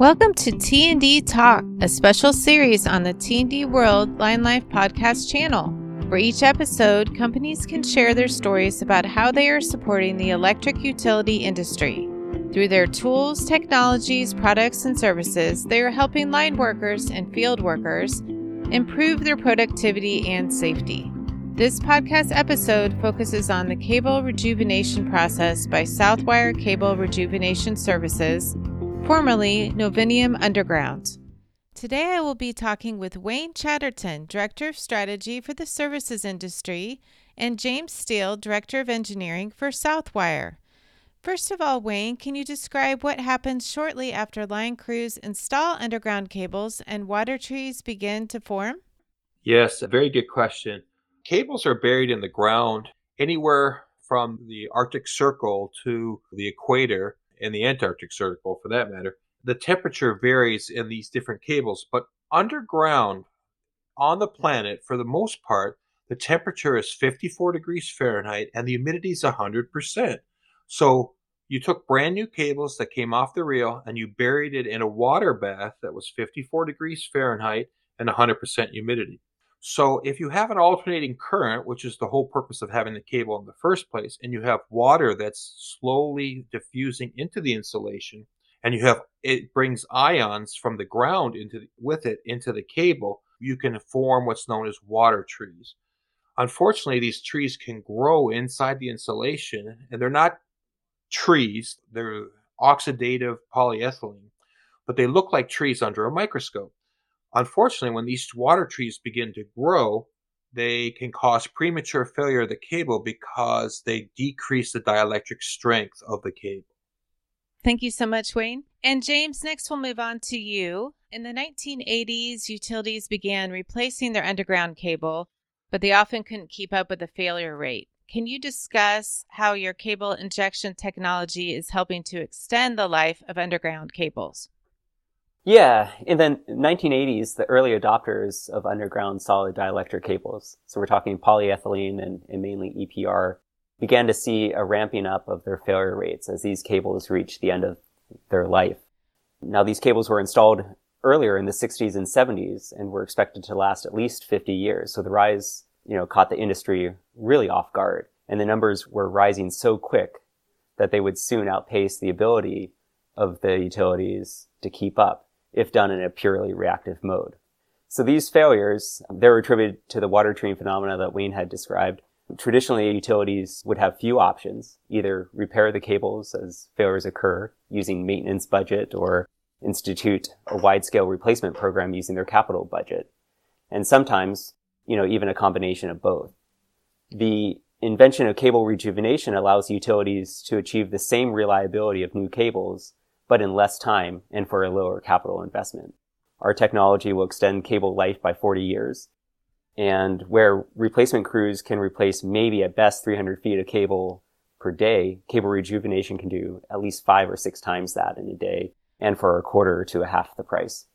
Welcome to T&D Talk, a special series on the T&D World Line Life podcast channel. For each episode, companies can share their stories about how they are supporting the electric utility industry. Through their tools, technologies, products, and services, they are helping line workers and field workers improve their productivity and safety. This podcast episode focuses on the cable rejuvenation process by Southwire Cable Rejuvenation Services, formerly Novinium Underground. Today I will be talking with Wayne Chatterton, Director of Strategy for the Services Industry, and James Steele, Director of Engineering for Southwire. First of all, Wayne, can you describe what happens shortly after line crews install underground cables and water trees begin to form? Yes, a very good question. Cables are buried in the ground anywhere from the Arctic Circle to the equator and the Antarctic Circle, for that matter. The temperature varies in these different cables, but underground on the planet, for the most part, the temperature is 54 degrees Fahrenheit and the humidity is 100%. So you took brand new cables that came off the reel and you buried it in a water bath that was 54 degrees Fahrenheit and 100% humidity. So if you have an alternating current, which is the whole purpose of having the cable in the first place, and you have water that's slowly diffusing into the insulation, and you have it brings ions from the ground into the cable, you can form what's known as water trees. Unfortunately, these trees can grow inside the insulation, and they're not trees, they're oxidative polyethylene, but they look like trees under a microscope. Unfortunately, when these water trees begin to grow, they can cause premature failure of the cable because they decrease the dielectric strength of the cable. Thank you so much, Wayne. And James, next we'll move on to you. In the 1980s, utilities began replacing their underground cable, but they often couldn't keep up with the failure rate. Can you discuss how your cable injection technology is helping to extend the life of underground cables? Yeah, in the 1980s, the early adopters of underground solid dielectric cables, so we're talking polyethylene and mainly EPR, began to see a ramping up of their failure rates as these cables reached the end of their life. Now, these cables were installed earlier in the 60s and 70s and were expected to last at least 50 years. So the rise, caught the industry really off guard, and the numbers were rising so quick that they would soon outpace the ability of the utilities to keep up, if done in a purely reactive mode. So these failures, they're attributed to the water treeing phenomena that Wayne had described. Traditionally, utilities would have few options, either repair the cables as failures occur using maintenance budget or institute a wide-scale replacement program using their capital budget. And sometimes, even a combination of both. The invention of cable rejuvenation allows utilities to achieve the same reliability of new cables, but in less time and for a lower capital investment. Our technology will extend cable life by 40 years, and where replacement crews can replace maybe at best 300 feet of cable per day, cable rejuvenation can do at least 5 or 6 times that in a day, and for a quarter to a half the price.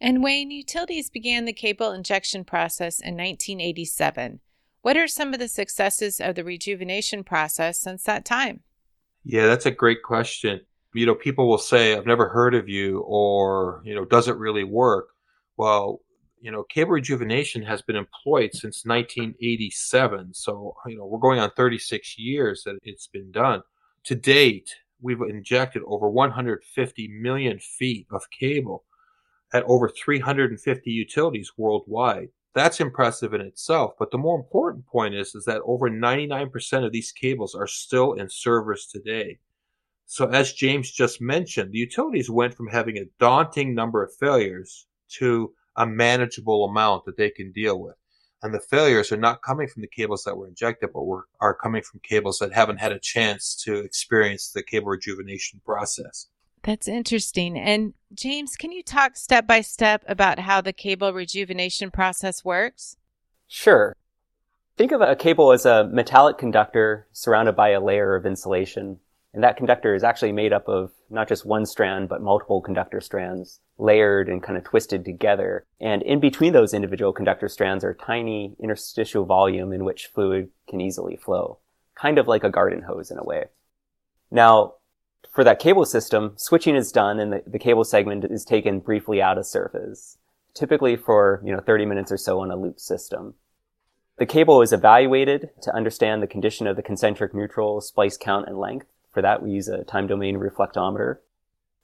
And Wayne, utilities began the cable injection process in 1987. What are some of the successes of the rejuvenation process since that time? Yeah, that's a great question. People will say, I've never heard of you, or, does it really work? Well, cable rejuvenation has been employed since 1987. So, we're going on 36 years that it's been done. To date, we've injected over 150 million feet of cable at over 350 utilities worldwide. That's impressive in itself, but the more important point is that over 99% of these cables are still in service today. So as James just mentioned, the utilities went from having a daunting number of failures to a manageable amount that they can deal with. And the failures are not coming from the cables that were injected, but are coming from cables that haven't had a chance to experience the cable rejuvenation process. That's interesting. And James, can you talk step by step about how the cable rejuvenation process works? Sure. Think of a cable as a metallic conductor surrounded by a layer of insulation. And that conductor is actually made up of not just one strand, but multiple conductor strands layered and kind of twisted together. And in between those individual conductor strands are tiny interstitial volume in which fluid can easily flow, kind of like a garden hose in a way. Now, for that cable system, switching is done and the cable segment is taken briefly out of service, typically for 30 minutes or so on a loop system. The cable is evaluated to understand the condition of the concentric neutral, splice count, and length. For that, we use a time domain reflectometer.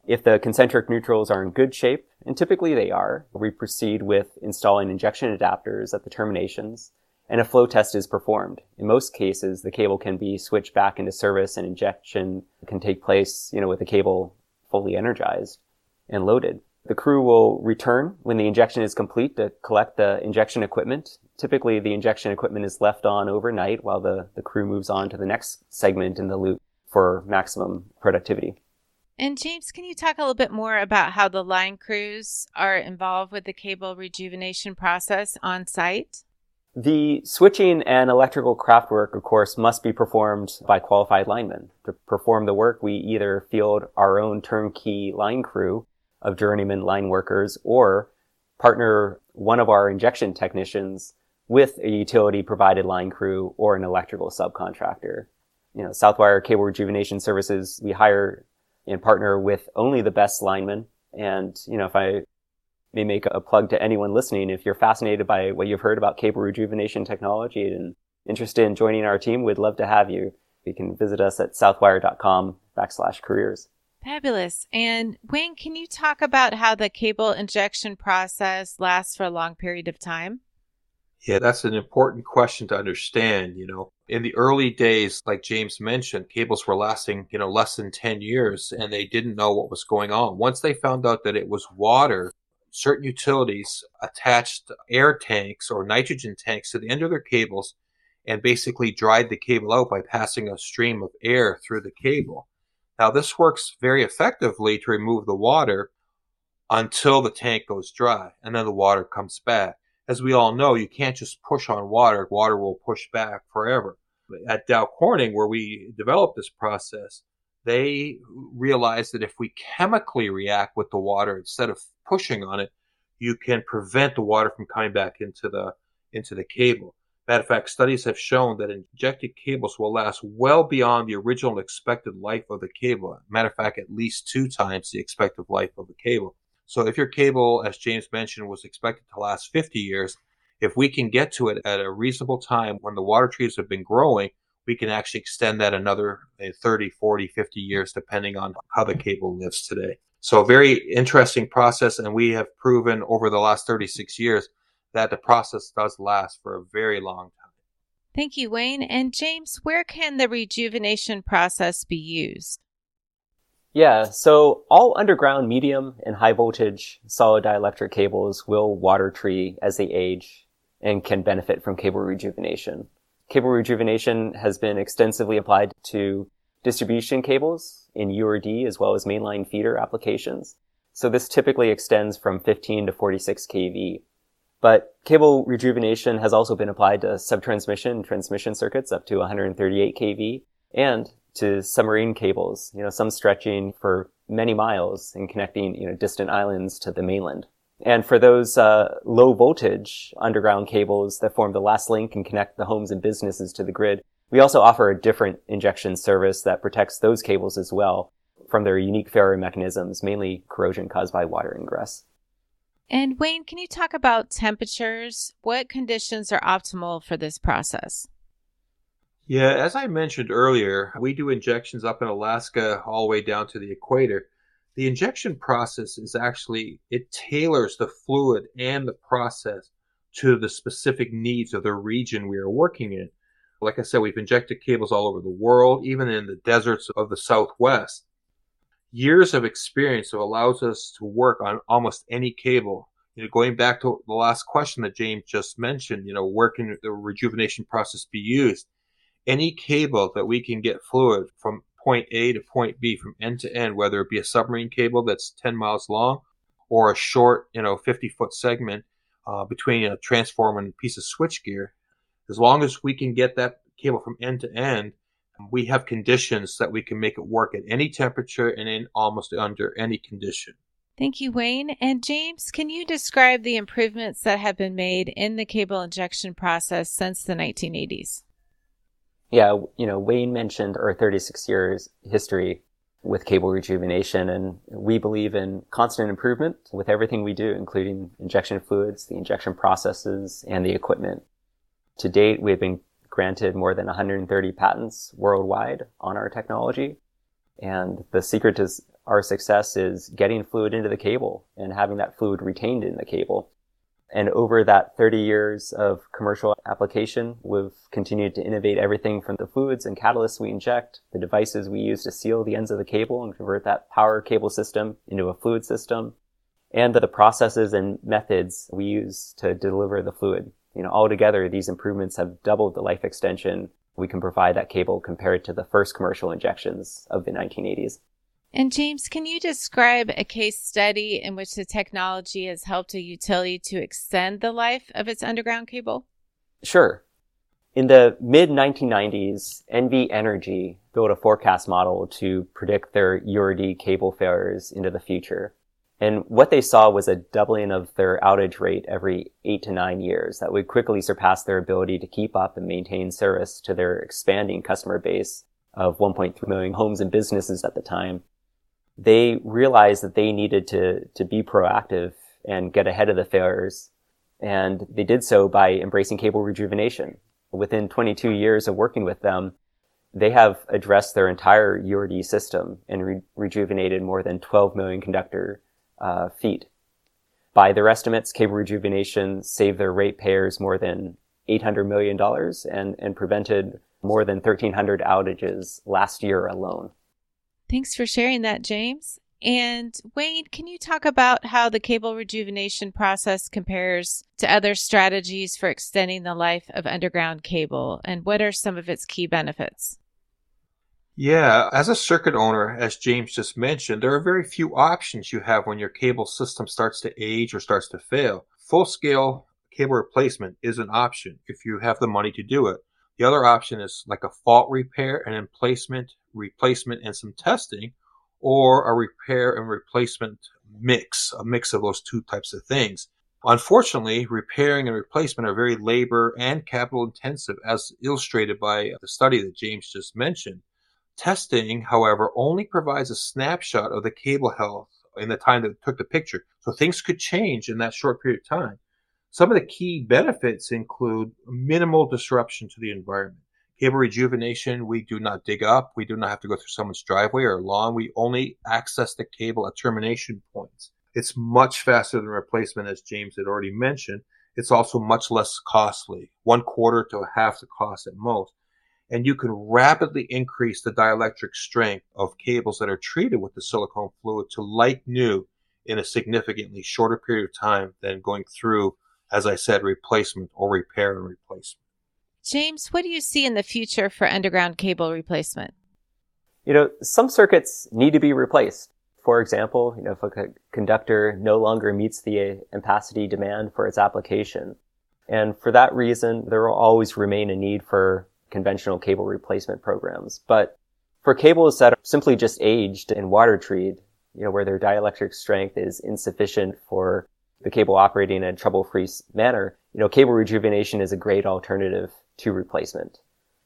If the concentric neutrals are in good shape, and typically they are, we proceed with installing injection adapters at the terminations, and a flow test is performed. In most cases, the cable can be switched back into service and injection can take place, with the cable fully energized and loaded. The crew will return when the injection is complete to collect the injection equipment. Typically, the injection equipment is left on overnight while the crew moves on to the next segment in the loop for maximum productivity. And James, can you talk a little bit more about how the line crews are involved with the cable rejuvenation process on site? The switching and electrical craft work, of course, must be performed by qualified linemen. To perform the work, we either field our own turnkey line crew of journeyman line workers or partner one of our injection technicians with a utility-provided line crew or an electrical subcontractor. Southwire Cable Rejuvenation Services, we hire and partner with only the best linemen. And, if I may make a plug to anyone listening, if you're fascinated by what you've heard about cable rejuvenation technology and interested in joining our team, we'd love to have you. You can visit us at southwire.com/careers. Fabulous. And Wayne, can you talk about how the cable injection process lasts for a long period of time? Yeah, that's an important question to understand. In the early days, like James mentioned, cables were lasting, less than 10 years, and they didn't know what was going on. Once they found out that it was water, certain utilities attached air tanks or nitrogen tanks to the end of their cables and basically dried the cable out by passing a stream of air through the cable. Now, this works very effectively to remove the water until the tank goes dry, and then the water comes back. As we all know, you can't just push on water. Water will push back forever. At Dow Corning, where we developed this process, they realized that if we chemically react with the water instead of pushing on it, you can prevent the water from coming back into the cable. Matter of fact, studies have shown that injected cables will last well beyond the original expected life of the cable. Matter of fact, at least 2 times the expected life of the cable. So if your cable, as James mentioned, was expected to last 50 years, if we can get to it at a reasonable time when the water trees have been growing, we can actually extend that another 30, 40, 50 years, depending on how the cable lives today. So a very interesting process, and we have proven over the last 36 years that the process does last for a very long time. Thank you, Wayne. And James, where can the rejuvenation process be used? Yeah, so all underground medium and high voltage solid dielectric cables will water tree as they age and can benefit from cable rejuvenation. Cable rejuvenation has been extensively applied to distribution cables in URD as well as mainline feeder applications. So this typically extends from 15 to 46 kV. But cable rejuvenation has also been applied to subtransmission and transmission circuits up to 138 kV and to submarine cables, some stretching for many miles and connecting, distant islands to the mainland. And for those low voltage underground cables that form the last link and connect the homes and businesses to the grid, we also offer a different injection service that protects those cables as well from their unique failure mechanisms, mainly corrosion caused by water ingress. And Wayne, can you talk about temperatures? What conditions are optimal for this process? Yeah, as I mentioned earlier, we do injections up in Alaska all the way down to the equator. The injection process is actually, it tailors the fluid and the process to the specific needs of the region we are working in. Like I said, we've injected cables all over the world, even in the deserts of the Southwest. Years of experience allows us to work on almost any cable. Going back to the last question that James just mentioned, where can the rejuvenation process be used? Any cable that we can get fluid from point A to point B, from end to end, whether it be a submarine cable that's 10 miles long or a short, 50-foot segment between a transformer and a piece of switchgear, as long as we can get that cable from end to end, we have conditions that we can make it work at any temperature and in almost under any condition. Thank you, Wayne. And James, can you describe the improvements that have been made in the cable injection process since the 1980s? Yeah, Wayne mentioned our 36 years history. with cable rejuvenation. And we believe in constant improvement with everything we do, including injection fluids, the injection processes, and the equipment. To date, we've been granted more than 130 patents worldwide on our technology. And the secret to our success is getting fluid into the cable and having that fluid retained in the cable. And over that 30 years of commercial application, we've continued to innovate everything from the fluids and catalysts we inject, the devices we use to seal the ends of the cable and convert that power cable system into a fluid system, and the processes and methods we use to deliver the fluid. Altogether, these improvements have doubled the life extension we can provide that cable compared to the first commercial injections of the 1980s. And James, can you describe a case study in which the technology has helped a utility to extend the life of its underground cable? Sure. In the mid-1990s, NV Energy built a forecast model to predict their URD cable failures into the future. And what they saw was a doubling of their outage rate every 8 to 9 years that would quickly surpass their ability to keep up and maintain service to their expanding customer base of 1.3 million homes and businesses at the time. They realized that they needed to be proactive and get ahead of the failures. And they did so by embracing cable rejuvenation. Within 22 years of working with them, they have addressed their entire URD system and rejuvenated more than 12 million conductor feet. By their estimates, cable rejuvenation saved their ratepayers more than $800 million and prevented more than 1,300 outages last year alone. Thanks for sharing that, James. And Wayne, can you talk about how the cable rejuvenation process compares to other strategies for extending the life of underground cable, and what are some of its key benefits? Yeah, as a circuit owner, as James just mentioned, there are very few options you have when your cable system starts to age or starts to fail. Full-scale cable replacement is an option if you have the money to do it. The other option is like a fault repair and replacement and some testing, or a repair and replacement mix, a mix of those two types of things. Unfortunately, repairing and replacement are very labor and capital intensive, as illustrated by the study that James just mentioned. Testing, however, only provides a snapshot of the cable health in the time that it took the picture, so things could change in that short period of time. Some of the key benefits include minimal disruption to the environment. Cable rejuvenation, we do not dig up. We do not have to go through someone's driveway or lawn. We only access the cable at termination points. It's much faster than replacement, as James had already mentioned. It's also much less costly, 1/4 to half the cost at most. And you can rapidly increase the dielectric strength of cables that are treated with the silicone fluid to like new in a significantly shorter period of time than going through, as I said, replacement or repair and replacement. James, what do you see in the future for underground cable replacement? Some circuits need to be replaced. For example, if a conductor no longer meets the ampacity demand for its application. And for that reason, there will always remain a need for conventional cable replacement programs. But for cables that are simply just aged and water treated, where their dielectric strength is insufficient for the cable operating in a trouble-free manner, cable rejuvenation is a great alternative to replacement,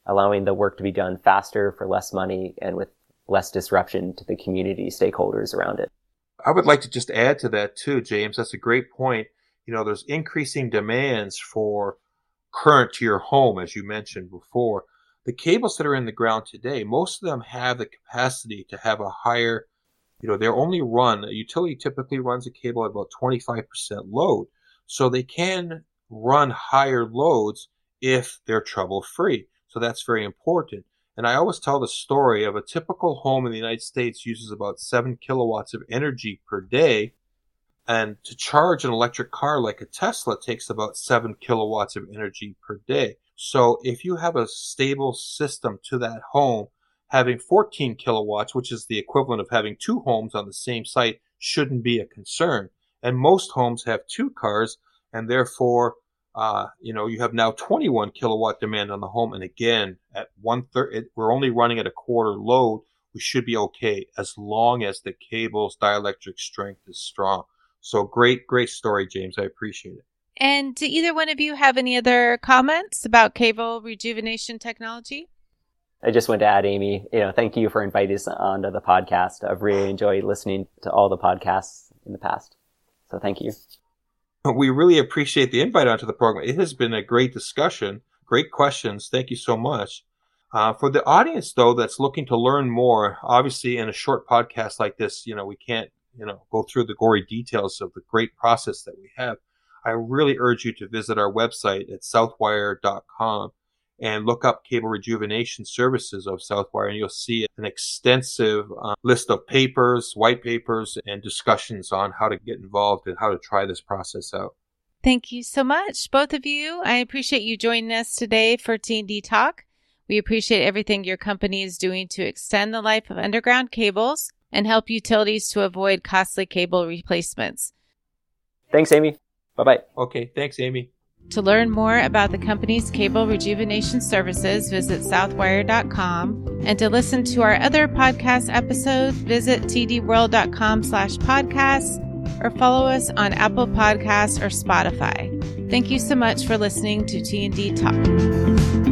allowing the work to be done faster for less money and with less disruption to the community stakeholders around it. I would like to just add to that too, James. That's a great point. There's increasing demands for current to your home, as you mentioned before. The cables that are in the ground today, most of them have the capacity to have a higher, a utility typically runs a cable at about 25% load. So they can run higher loads if they're trouble-free. So that's very important. And I always tell the story of a typical home in the United States uses about 7 kilowatts of energy per day. And to charge an electric car like a Tesla takes about 7 kilowatts of energy per day. So if you have a stable system to that home, having 14 kilowatts, which is the equivalent of having 2 homes on the same site, shouldn't be a concern. And most homes have 2 cars, and therefore, you have now 21 kilowatt demand on the home. And again, at 1/3, we're only running at a quarter load. We should be okay as long as the cable's dielectric strength is strong. So great, great story, James. I appreciate it. And do either one of you have any other comments about cable rejuvenation technology? I just want to add, Amy, thank you for inviting us onto the podcast. I've really enjoyed listening to all the podcasts in the past. So thank you. We really appreciate the invite onto the program. It has been a great discussion, great questions. Thank you so much. For the audience, though, that's looking to learn more, obviously in a short podcast like this, we can't, go through the gory details of the great process that we have. I really urge you to visit our website at southwire.com and look up Cable Rejuvenation Services of Southwire, and you'll see an extensive list of papers, white papers, and discussions on how to get involved and how to try this process out. Thank you so much, both of you. I appreciate you joining us today for T&D Talk. We appreciate everything your company is doing to extend the life of underground cables and help utilities to avoid costly cable replacements. Thanks, Amy. Bye-bye. Okay, thanks, Amy. To learn more about the company's Cable Rejuvenation Services, visit southwire.com. And to listen to our other podcast episodes, visit tdworld.com/podcasts or follow us on Apple Podcasts or Spotify. Thank you so much for listening to T&D Talk.